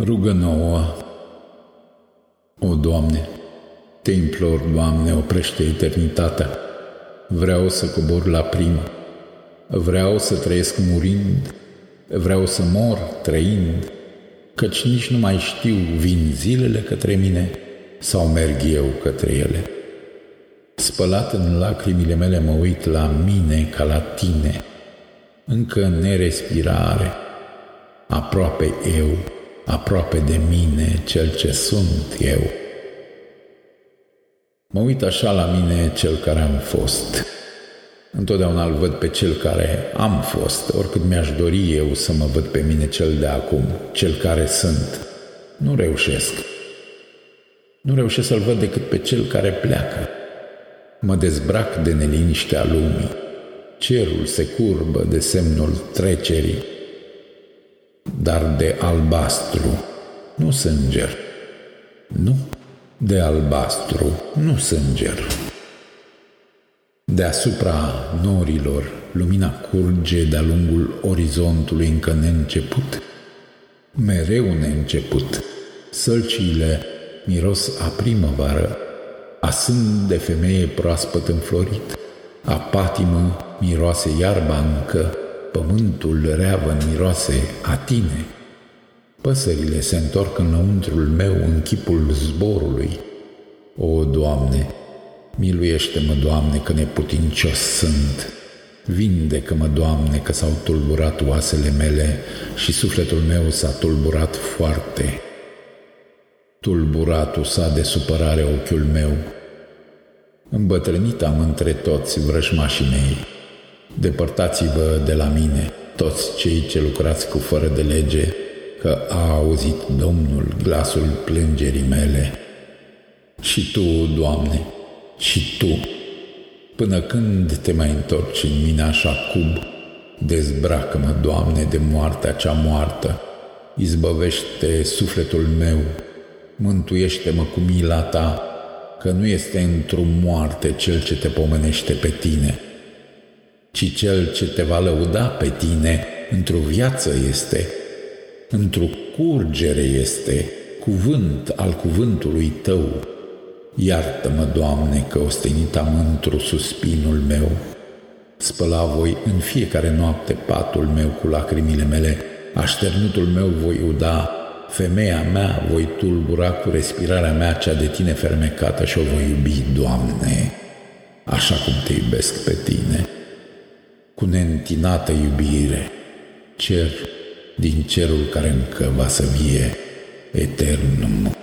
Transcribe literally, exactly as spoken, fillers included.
Rugă nouă. O, Doamne, Te implor, Doamne, oprește eternitatea. Vreau să cobor la prim. Vreau să trăiesc murind. Vreau să mor trăind. Căci nici nu mai știu, vin zilele către mine sau merg eu către ele. Spălat în lacrimile mele mă uit la mine ca la Tine. Încă în nerespirare, aproape eu, aproape de mine, cel ce sunt eu. Mă uit așa la mine, cel care am fost. Întotdeauna îl văd pe cel care am fost, oricât mi-aș dori eu să mă văd pe mine cel de acum, cel care sunt. Nu reușesc. Nu reușesc să-l văd decât pe cel care pleacă. Mă dezbrac de neliniștea lumii. Cerul se curbă de semnul trecerii. Dar de albastru nu sânger. Nu, de albastru nu sânger. Deasupra norilor, lumina curge de-a lungul orizontului încă neînceput. Mereu neînceput. Sălciile miros a primăvară, a sân de femeie proaspăt înflorit, a patimă miroase iarba încă, pământul reavă miroase a Tine. Păsările se întorc înăuntrul meu în chipul zborului. O, Doamne, miluiește-mă, Doamne, că neputincios sunt. Vindecă-mă, Doamne, că s-au tulburat oasele mele și sufletul meu s-a tulburat foarte. Tulburatul s-a de supărare ochiul meu. Îmbătrânit am între toți vrăjmașii mei. Depărtați-vă de la mine, toți cei ce lucrați cu fără de lege, că a auzit Domnul glasul plângerii mele. Și Tu, Doamne, și Tu, până când Te mai întorci în mine așa cub, dezbracă-mă, Doamne, de moartea cea moartă, izbăvește sufletul meu, mântuiește-mă cu mila Ta, că nu este într-o moarte cel ce Te pomenește pe Tine, ci cel ce Te va lăuda pe Tine, într-o viață este, într-o curgere este, cuvânt al cuvântului Tău. Iartă-mă, Doamne, că ostenit am întru suspinul meu. Spăla voi în fiecare noapte patul meu cu lacrimile mele, așternutul meu voi uda, femeia mea voi tulbura cu respirarea mea cea de Tine fermecată și o voi iubi, Doamne, așa cum Te iubesc pe Tine. Cu neîntinată iubire, cer din cerul care încă va să vie eternum.